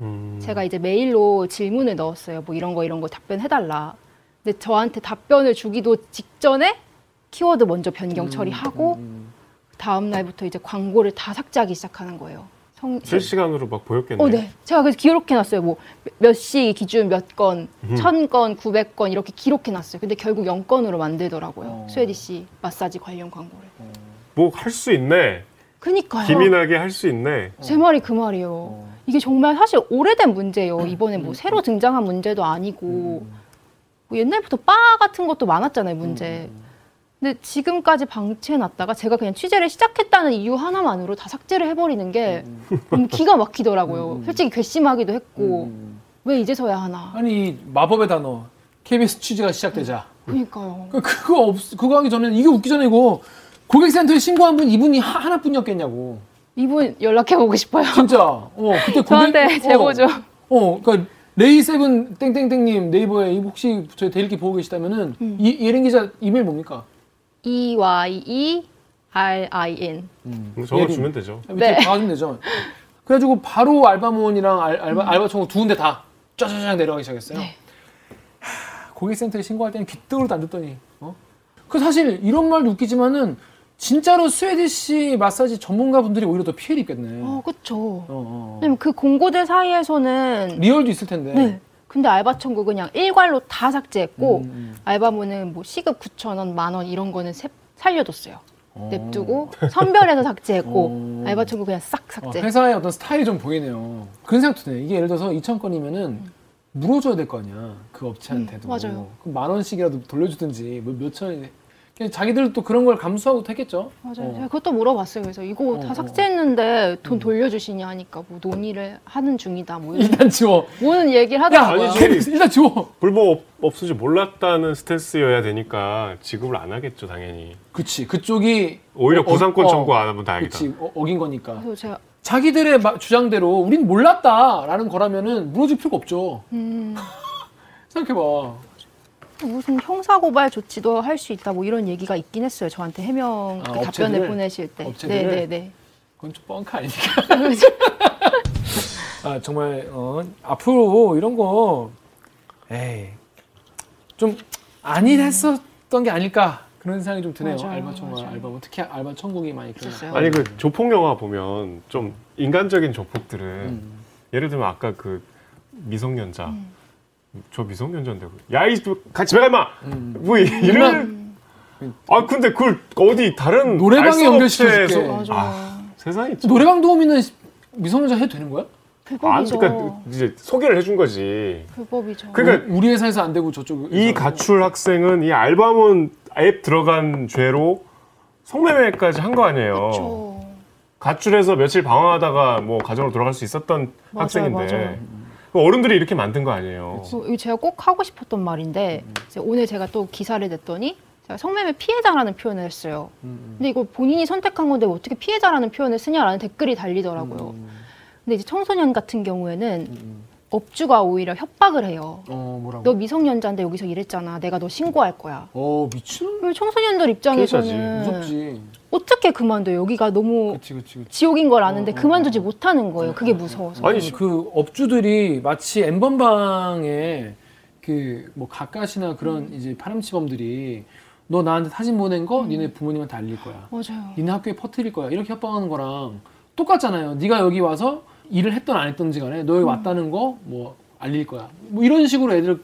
음. 제가 이제 메일로 질문을 넣었어요. 뭐 이런 거 이런 거 답변해달라. 근데 저한테 답변을 주기도 직전에 키워드 먼저 변경 음. 처리하고 음. 다음 날부터 이제 광고를 다 삭제하기 시작하는 거예요. 성... 실시간으로 막 보였겠네요. 어, 네. 제가 그래서 기록해놨어요. 뭐 몇 시 기준 몇 건, 음. 천 건, 구백 건 이렇게 기록해놨어요. 근데 결국 영 건으로 만들더라고요. 어. 스웨디시 마사지 관련 광고를. 어. 뭐 할 수 있네. 그니까요. 기민하게 할 수 있네. 제 말이 그 말이에요. 어. 이게 정말 사실 오래된 문제예요. 음. 이번에 뭐 음. 새로 등장한 문제도 아니고 음. 뭐 옛날부터 바 같은 것도 많았잖아요. 문제. 음. 근데 지금까지 방치해놨다가 제가 그냥 취재를 시작했다는 이유 하나만으로 다 삭제를 해버리는 게 음. 기가 막히더라고요. 음. 솔직히 괘씸하기도 했고 음. 왜 이제서야 하나. 아니 마법의 단어 케이비에스 취재가 시작되자. 그러니까요. 그거, 그거 없 그거 하기 전에는 이게 웃기 전에 이거 고객센터에 신고한 분 이분이 하, 하나뿐이었겠냐고. 이분 연락해보고 싶어요. 진짜. 어 그때 고객, 저한테 제보 좀. 어, 어 그러니까 레이세븐 땡땡땡님 네이버에 혹시 저희 대일기 보고 계시다면은 음. 이 예린 기자 이메일 뭡니까? E-Y-E-R-I-N. 음, 저걸 주면 되죠. 밑에 다 주면 되죠. 그래가지고 바로 알바몬이랑 알, 알바, 음. 알바천국 두 군데 다 쫙쫙 내려가기 시작했어요. 네. 하, 고객센터에 신고할 때는 귀등으로도 안 듣더니. 어? 그 사실 이런 말도 웃기지만은 진짜로 스웨디시 마사지 전문가분들이 오히려 더 피해를 입겠네. 어, 그렇죠. 어, 어. 왜냐면 그 공고들 사이에서는 리얼도 있을 텐데. 네. 근데 알바천국은 그냥 일괄로 다 삭제했고 음. 알바몬은 뭐 시급 구천 원, 만 원 이런 거는 세, 살려뒀어요. 오. 냅두고 선별해서 삭제했고 알바천국 그냥 싹 삭제. 아, 회사의 어떤 스타일이 좀 보이네요. 그런 생각도 드네요. 이게 예를 들어서 이천 건이면 음. 물어줘야 될 거 아니야. 그 업체한테도. 음, 맞아요. 그럼 만 원씩이라도 돌려주든지 뭐 몇천 자기들도 또 그런 걸 감수하고 했겠죠. 맞아요. 어. 제가 그것도 물어봤어요. 그래서 이거 어, 다 삭제했는데 어. 돈 돌려주시냐 하니까 뭐 논의를 하는 중이다. 뭐 일단 지워. 뭐는 얘기를 하더라고요. 일단 지워. 불법 없을지 몰랐다는 스탠스여야 되니까 지급을 안 하겠죠, 당연히. 그렇지. 그쪽이 오히려 어, 구상권 어, 청구 안 하면 다행이다. 그렇지. 어, 어긴 거니까. 그래서 제가 자기들의 주장대로 우린 몰랐다라는 거라면은 물어줄 필요가 없죠. 음. 생각해봐. 무슨 형사고발 조치도 할 수 있다 뭐 이런 얘기가 있긴 했어요. 저한테 해명 아, 그 답변을 보내실 때. 업체들을? 네네네. 그건 좀 뻥카 아니니까. 아, 정말 어, 앞으로 이런 거 에이 좀 안일했었던 게 아닐까 그런 생각이 좀 드네요. 알바천국, 알바몬 특히 알바천국이 많이 그랬어요. 아니 그 조폭 영화 보면 좀 인간적인 조폭들은 음. 예를 들면 아까 그 미성년자. 음. 저 미성년자인데 야 이 같이 가 임마 음. 뭐 이런 아 근데 그걸 어디 다른 노래방에 연결시켜줄게. 아, 세상에 노래방 도우미는 미성년자 해도 되는 거야? 불법이죠. 아, 그러니까 이제 소개를 해준 거지. 불법이죠. 그러니까 우리 회사에서 안 되고 저쪽 이 가출 학생은 이 알바몬 앱 들어간 죄로 성매매까지 한 거 아니에요. 그렇죠. 가출해서 며칠 방황하다가 뭐 가정으로 돌아갈 수 있었던 맞아요, 학생인데. 맞아요. 어른들이 이렇게 만든 거 아니에요. 이거 제가 꼭 하고 싶었던 말인데 음. 오늘 제가 또 기사를 냈더니 제가 성매매 피해자라는 표현을 했어요. 음. 근데 이걸 본인이 선택한 건데 어떻게 피해자라는 표현을 쓰냐라는 댓글이 달리더라고요. 음. 근데 이제 청소년 같은 경우에는 음. 업주가 오히려 협박을 해요. 어, 뭐라고? 너 미성년자인데 여기서 일했잖아. 내가 너 신고할 거야. 어, 미친? 청소년들 입장에서는 무섭지. 어떻게 그만둬요? 여기가 너무 그치, 그치, 그치. 지옥인 걸 아는데 어, 어, 그만두지 어. 못하는 거예요. 그게 무서워서. 아니 그 업주들이 마치 엠번방에 그 뭐 가까시나 그런 음. 이제 파렴치범들이 너 나한테 사진 보낸 거 음. 니네 부모님한테 알릴 거야. 맞아요. 니네 학교에 퍼뜨릴 거야. 이렇게 협박하는 거랑 똑같잖아요. 네가 여기 와서 일을 했던 안 했던지 간에 너 여기 음. 왔다는 거 뭐 알릴 거야. 뭐 이런 식으로 애들을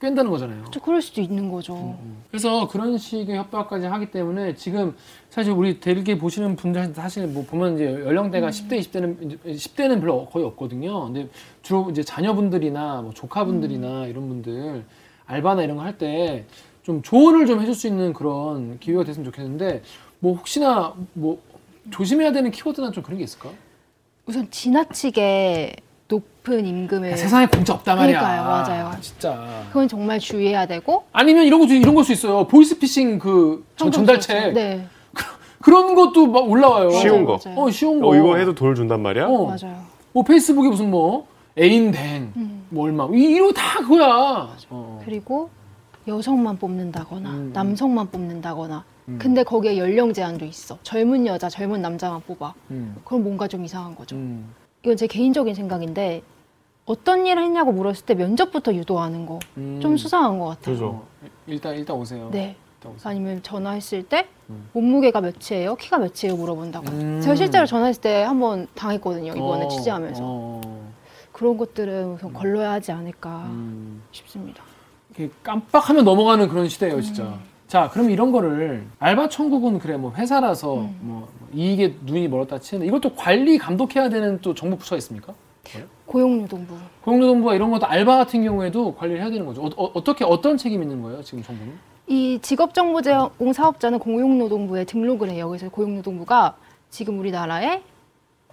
깬다는 거잖아요. 그렇죠. 그럴 수도 있는 거죠. 음, 음. 그래서 그런 식의 협박까지 하기 때문에 지금 사실 우리 대리기 보시는 분들 사실 뭐 보면 이제 연령대가 음. 십 대, 이십 대는 십 대는 별로 거의 없거든요. 근데 주로 이제 자녀분들이나 뭐 조카분들이나 음. 이런 분들 알바나 이런 거 할 때 좀 조언을 좀 해줄 수 있는 그런 기회가 됐으면 좋겠는데 뭐 혹시나 뭐 조심해야 되는 키워드나 좀 그런 게 있을까? 우선 지나치게 높은 임금을 야, 세상에 공짜 없단 말이야. 그러니까요, 맞아요. 아, 진짜. 그건 정말 주의해야 되고. 아니면 이런 거 이런 걸 수 있어요. 보이스피싱 그 전, 전달책. 네. 그, 그런 것도 막 올라와요. 쉬운 거. 맞아요. 어, 쉬운 거. 어, 이거 해도 돈을 준단 말이야. 어. 맞아요. 뭐 페이스북에 무슨 뭐 애인 댕, 음. 뭐 얼마 이거 다 그거야. 어. 그리고 여성만 뽑는다거나 음. 남성만 뽑는다거나. 음. 근데 거기에 연령 제한도 있어. 젊은 여자, 젊은 남자만 뽑아. 음. 그럼 뭔가 좀 이상한 거죠. 음. 이건 제 개인적인 생각인데 어떤 일을 했냐고 물었을 때 면접부터 유도하는 거 좀 음. 수상한 것 같아요. 그죠. 일단 일단 오세요. 네. 일단 오세요. 아니면 전화했을 때 음. 몸무게가 몇이에요? 키가 몇이에요? 물어본다고. 음. 제가 실제로 전화했을 때 한번 당했거든요. 이번에 어. 취재하면서. 어. 그런 것들은 우선 걸러야 하지 않을까 음. 싶습니다. 깜빡하면 넘어가는 그런 시대예요, 진짜. 음. 자, 그럼 이런 거를 알바 천국은 그래 뭐 회사라서 음. 뭐 이익에 눈이 멀었다 치는데 이것도 관리 감독해야 되는 또 정부 부처가 있습니까? 고용노동부. 고용노동부가 이런 것도 알바 같은 경우에도 관리를 해야 되는 거죠. 어, 어, 어떻게 어떤 책임이 있는 거예요, 지금 정부는? 이 직업정보제공 사업자는 고용노동부에 등록을 해요. 그래서 고용노동부가 지금 우리나라에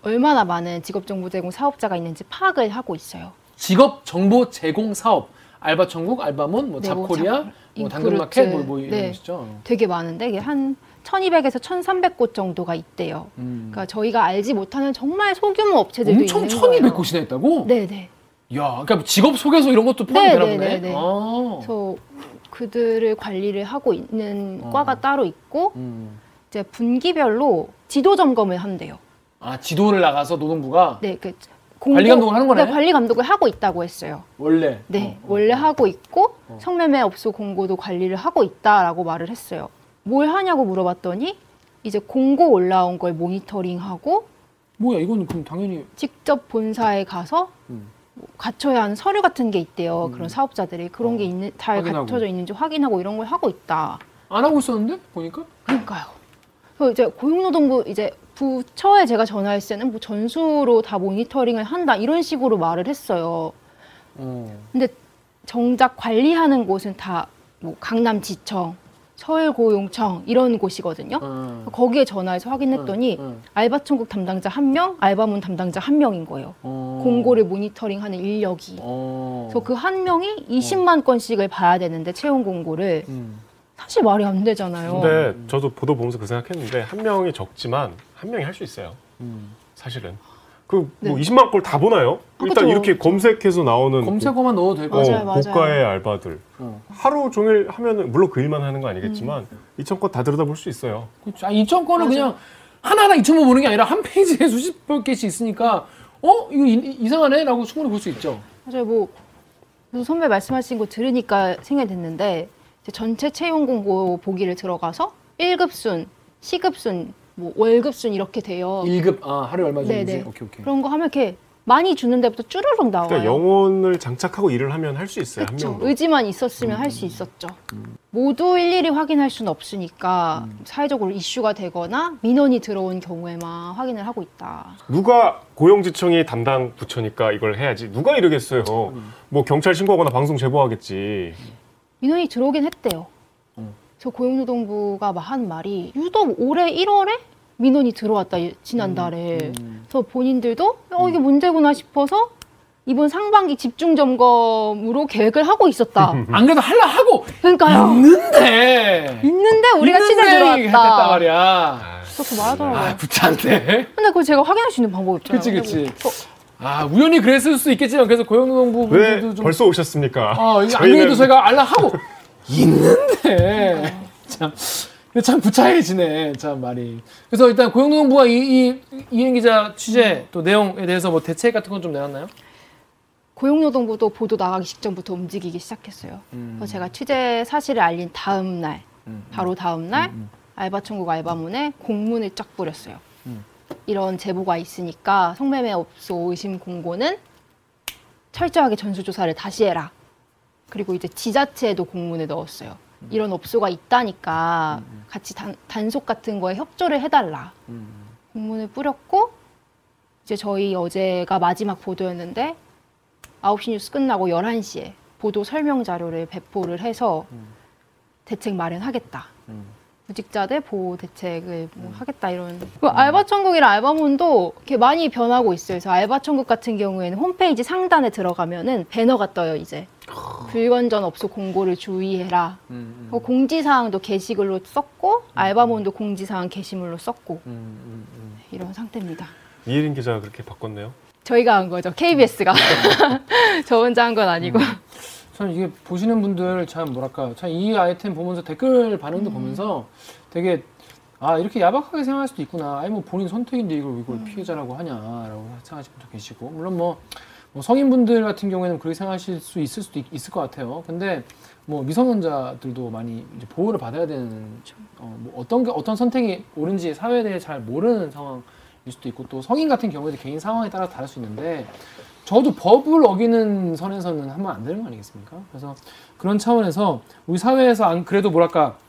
얼마나 많은 직업정보제공 사업자가 있는지 파악을 하고 있어요. 직업정보제공 사업. 알바천국, 알바몬, 뭐 네, 잡코리아, 뭐, 잡... 뭐 당근마켓 뭐, 뭐 이런 네, 것이죠. 되게 많은데 이게 한 천이백에서 천삼백 곳 정도가 있대요. 음. 그러니까 저희가 알지 못하는 정말 소규모 업체들도 엄청 있는 거예요. 엄청 천이백 곳이나 있다고? 네네. 야, 그러니까 직업 소개서 이런 것도 포함이 되나 보네. 아. 그래서 그들을 관리를 하고 있는 아. 과가 따로 있고 음. 이제 분기별로 지도 점검을 한대요. 아, 지도를 나가서 노동부가? 네, 그. 공고, 관리 감독을 하는 거네? 네, 관리 감독을 하고 있다고 했어요. 원래? 네, 어, 어. 원래 하고 있고 어. 성매매 업소 공고도 관리를 하고 있다라고 말을 했어요. 뭘 하냐고 물어봤더니 이제 공고 올라온 걸 모니터링하고 뭐야, 이건 그럼 당연히 직접 본사에 가서 음. 뭐 갖춰야 하는 서류 같은 게 있대요. 음. 그런 사업자들이 그런 어. 게 있는, 잘 확인하고. 갖춰져 있는지 확인하고 이런 걸 하고 있다. 안 하고 있었는데? 보니까? 그러니까요. 그래서 이제 고용노동부 이제 부처에 제가 전화할 때는 뭐 전수로 다 모니터링을 한다 이런 식으로 말을 했어요. 오. 근데 정작 관리하는 곳은 다 뭐 강남지청, 서울고용청 이런 곳이거든요. 음. 거기에 전화해서 확인했더니 음, 음. 알바천국 담당자 한 명, 알바몬 담당자 한 명인 거예요. 오. 공고를 모니터링하는 인력이. 오. 그래서 그 한 명이 이십만 건씩을 봐야 되는데 채용 공고를. 음. 사실 말이 안 되잖아요. 근데 저도 보도 보면서 그 생각했는데 한 명이 적지만 한 명이 할 수 있어요. 음. 사실은 그 뭐 네. 이십만 걸 다 보나요? 아, 일단 그쵸. 이렇게 검색해서 나오는 검색어만 고, 넣어도 될 거예요. 어, 맞아요, 고가의 맞아요. 알바들 어. 하루 종일 하면은 물론 그 일만 하는 건 아니겠지만 음. 이천 건 다 들여다볼 수 있어요. 그렇죠. 아, 이천 건을 그냥 하나하나 이천 번 보는 게 아니라 한 페이지에 수십 개씩 있으니까 어 이거 이, 이상하네라고 충분히 볼 수 있죠. 맞아요. 뭐 선배 말씀하신 거 들으니까 생각이 됐는데. 전체 채용 공고 보기를 들어가서 일급순, 시급순, 뭐 월급순 이렇게 돼요. 일급, 아, 하루에 얼마 주는지? 오케이, 오케이. 그런 거 하면 이렇게 많이 주는 데부터 쭈르륵 나와요. 그러니까 영혼을 장착하고 일을 하면 할 수 있어요. 그쵸? 한 명도. 의지만 있었으면 음. 할 수 있었죠. 음. 모두 일일이 확인할 수는 없으니까 음. 사회적으로 이슈가 되거나 민원이 들어온 경우에만 확인을 하고 있다. 누가 고용지청이 담당 부처니까 이걸 해야지. 누가 이러겠어요. 음. 뭐 경찰 신고하거나 방송 제보하겠지. 민원이 들어오긴 했대요. 음. 그래서 고용노동부가 한 말이 유독 올해 일월에 민원이 들어왔다, 지난달에. 음. 음. 그래서 본인들도 어, 이게 문제구나 싶어서 이번 상반기 집중 점검으로 계획을 하고 있었다. 안 그래도 할라 하고 그러니까요. 있는데 있는데 우리가 취재 들어왔다 말이야. 그렇게 말하더라고요. 아, 부차한데. 근데 그거 제가 확인할 수 있는 방법이 없잖아요. 그치 그치. 아, 우연히 그랬을 수 있겠지만 그래서 고용노동부 분들도 좀 벌써 오셨습니까? 아, 이게 안 그래도 저희가 알람하고 있는데 참, 참 부차해지네 참 말이. 그래서 일단 고용노동부가 이, 이 이은 기자 취재 또 내용에 대해서 뭐 대책 같은 건 좀 내놨나요? 고용노동부도 보도 나가기 직전부터 움직이기 시작했어요. 음. 그래서 제가 취재 사실을 알린 다음 날 음, 바로 다음 날 음, 음. 알바천국 알바몬에 공문을 쫙 뿌렸어요. 음. 이런 제보가 있으니까 성매매업소 의심 공고는 철저하게 전수조사를 다시 해라. 그리고 이제 지자체에도 공문을 넣었어요. 음. 이런 업소가 있다니까 음, 음. 같이 단, 단속 같은 거에 협조를 해달라. 음, 음. 공문을 뿌렸고 이제 저희 어제가 마지막 보도였는데 아홉 시 뉴스 끝나고 열한 시에 보도 설명 자료를 배포를 해서 음. 대책 마련하겠다. 음. 구직자들 보호 대책을 뭐 음. 하겠다 이런. 음. 알바천국이랑 알바몬도 이렇게 많이 변하고 있어요. 그래서 알바천국 같은 경우에는 홈페이지 상단에 들어가면은 배너가 떠요. 이제 불건전 업소 공고를 주의해라. 음, 음. 공지사항도 게시글로 썼고 알바몬도 공지사항 게시물로 썼고 음, 음, 음. 이런 상태입니다. 이예린 기자가 그렇게 바꿨네요. 저희가 한 거죠. 케이비에스가. 저 혼자 한 건 아니고. 음. 참 이게 보시는 분들 참 뭐랄까 참 이 아이템 보면서 댓글 반응도 음. 보면서 되게 아 이렇게 야박하게 생각할 수도 있구나. 아니 뭐 본인 선택인데 이걸 이걸 음. 피해자라고 하냐라고 생각하시는 분도 계시고 물론 뭐, 뭐 성인분들 같은 경우에는 그렇게 생각하실 수 있을 수도 있, 있을 것 같아요. 근데 뭐 미성년자들도 많이 이제 보호를 받아야 되는 어, 뭐 어떤 어떤 선택이 옳은지 사회에 대해 잘 모르는 상황. 일 수도 있고 또 성인 같은 경우에도 개인 상황에 따라 다를 수 있는데 저도 법을 어기는 선에서는 하면 안 되는 거 아니겠습니까? 그래서 그런 차원에서 우리 사회에서 안 그래도 뭐랄까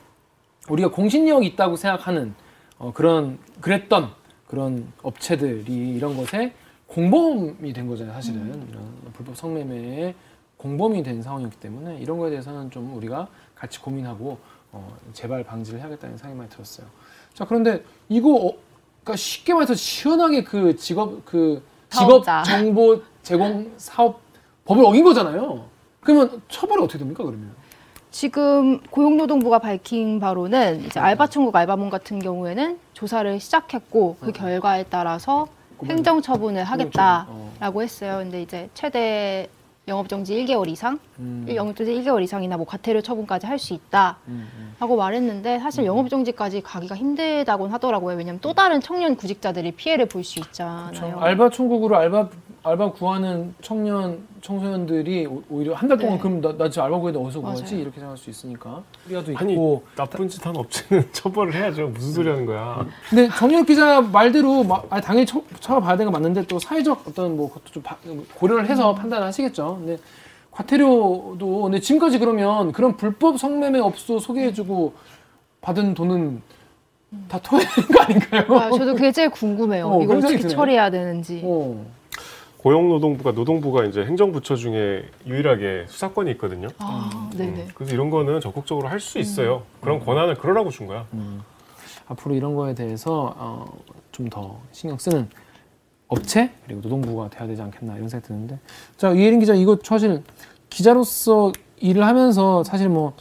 우리가 공신력이 있다고 생각하는 어 그런 그랬던 그런 업체들이 이런 것에 공범이 된 거잖아요. 사실은 이런 불법 성매매에 공범이 된 상황이었기 때문에 이런 거에 대해서는 좀 우리가 같이 고민하고 어 재발 방지를 해야겠다는 생각이 많이 들었어요. 자 그런데 이거 어 그러니까 쉽게 말해서 시원하게 그 직업 그 직업 사업자. 정보 제공 사업 법을 어긴 거잖아요. 그러면 처벌이 어떻게 됩니까 그러면? 지금 고용노동부가 밝힌 바로는 이제 알바천국 알바몬 같은 경우에는 조사를 시작했고 그 결과에 따라서 행정처분을 하겠다라고 했어요. 근데 이제 최대 영업정지 일 개월 이상, 음. 영업정지 일 개월 이상이나 뭐 과태료 처분까지 할 수 있다 음, 음. 라고 말했는데 사실 음. 영업정지까지 가기가 힘들다곤 하더라고요. 왜냐하면 또 다른 청년 구직자들이 피해를 볼 수 있잖아요. 그렇죠. 알바천국으로 알바, 알바 구하는 청년, 청소년들이 오히려 한 달 동안 네. 그럼 나, 나 지금 알바 구해도 어디서 구하지? 이렇게 생각할 수 있으니까. 우리도 있고 아니, 나쁜 짓 한 업체는 처벌을 해야죠. 무슨 소리 하는 거야. 근데 정연욱 기자 말대로 마, 아니, 당연히 처벌받아야 되는 건 맞는데 또 사회적 어떤 뭐 그것도 좀 바, 고려를 해서 음. 판단을 하시겠죠. 근데 과태료도 근데 지금까지 그러면 그런 불법 성매매 업소 소개해주고 받은 돈은 음. 다 토해낸 거 아닌가요? 아, 저도 그게 제일 궁금해요. 어, 이걸 어떻게 드네. 처리해야 되는지. 어. 고용노동부가 노동부가 이제 행정부처 중에 유일하게 수사권이 있거든요. 아, 음. 네네. 그래서 이런 거는 적극적으로 할 수 있어요. 음. 그런 권한을 그러라고 준 거야. 음. 앞으로 이런 거에 대해서 어, 좀 더 신경 쓰는. 업체 그리고 노동부가 돼야 되지 않겠나 이런 생각이 드는데 자 이예린 기자 이거 사실 기자로서 일을 하면서 사실 뭐,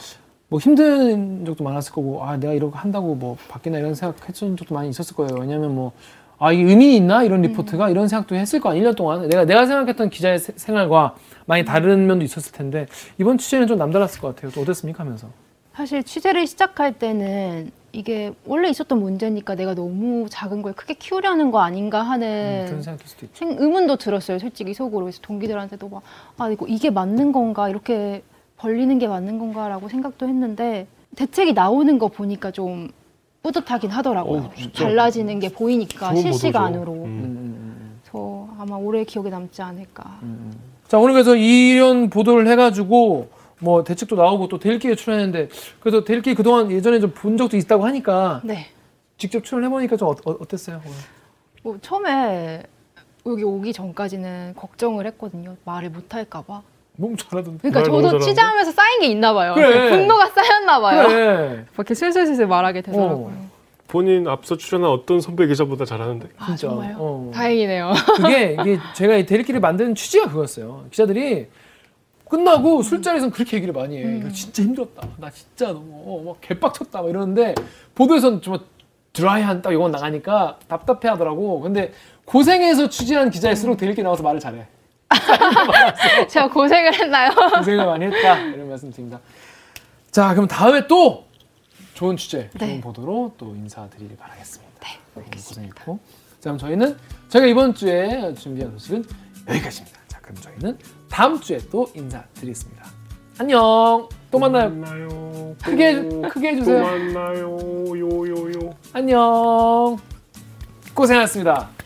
뭐 힘든 적도 많았을 거고 아 내가 이러고 한다고 뭐 바뀌나 이런 생각 했던 적도 많이 있었을 거예요. 왜냐하면 뭐 아 이게 의미 있나 이런 리포트가 음. 이런 생각도 했을 거 아니에요. 일 년 동안 내가 내가 생각했던 기자의 세, 생활과 많이 다른 면도 있었을 텐데 이번 취재는 좀 남달랐을 것 같아요. 또 어땠습니까 하면서 사실 취재를 시작할 때는 이게 원래 있었던 문제니까 내가 너무 작은 걸 크게 키우려는 거 아닌가 하는 음, 그런 생각일 수도 있죠. 의문도 들었어요. 솔직히 속으로. 그래서 동기들한테도 막 아 이거 이게 맞는 건가 이렇게 벌리는 게 맞는 건가라고 생각도 했는데 대책이 나오는 거 보니까 좀 뿌듯하긴 하더라고요. 오, 달라지는 게 보이니까 실시간으로. 음. 그래서 아마 오래 기억에 남지 않을까. 음. 자 오늘 그래서 이런 보도를 해가지고 뭐 대책도 나오고 또 데일리에 출연했는데 그래서 데일리 그동안 예전에 좀 본 적도 있다고 하니까 네. 직접 출연해보니까 좀 어, 어, 어땠어요? 오늘? 뭐 처음에 여기 오기 전까지는 걱정을 했거든요. 말을 못할까 봐. 너무 잘하던데. 그러니까 저도 취재하면서 쌓인 게 있나 봐요. 그래. 분노가 쌓였나 봐요. 그래. 이렇게 슬슬슬슬 말하게 되더라고요. 어. 본인 앞서 출연한 어떤 선배 기자보다 잘하는데. 아, 정말요? 어. 다행이네요. 그게, 그게 제가 이 데일리를 만드는 취지가 그거였어요. 기자들이 끝나고 음. 술자리에서는 그렇게 얘기를 많이 해. 음. 진짜 힘들었다. 나 진짜 너무 막 개빡쳤다. 막 이러는데 보도에서는 정말 드라이한 딱 이건 나가니까 답답해하더라고. 근데 고생해서 취재한 기자일수록 데일리 나와서 말을 잘해. 제가 고생을 했나요? 고생을 많이 했다. 이런 말씀드립니다. 자, 그럼 다음에 또 좋은 취재, 네. 좋은 보도로 또 인사드리길 바라겠습니다. 네, 알겠습니다. 고생했고. 자, 그럼 저희는 저희가 이번 주에 준비한 소식은 여기까지입니다. 자, 그럼 저희는 다음 주에 또 인사드리겠습니다. 안녕. 또 만나요. 만나요. 크게 크게 해주세요. 또 만나요. 요요요. 안녕. 고생하셨습니다.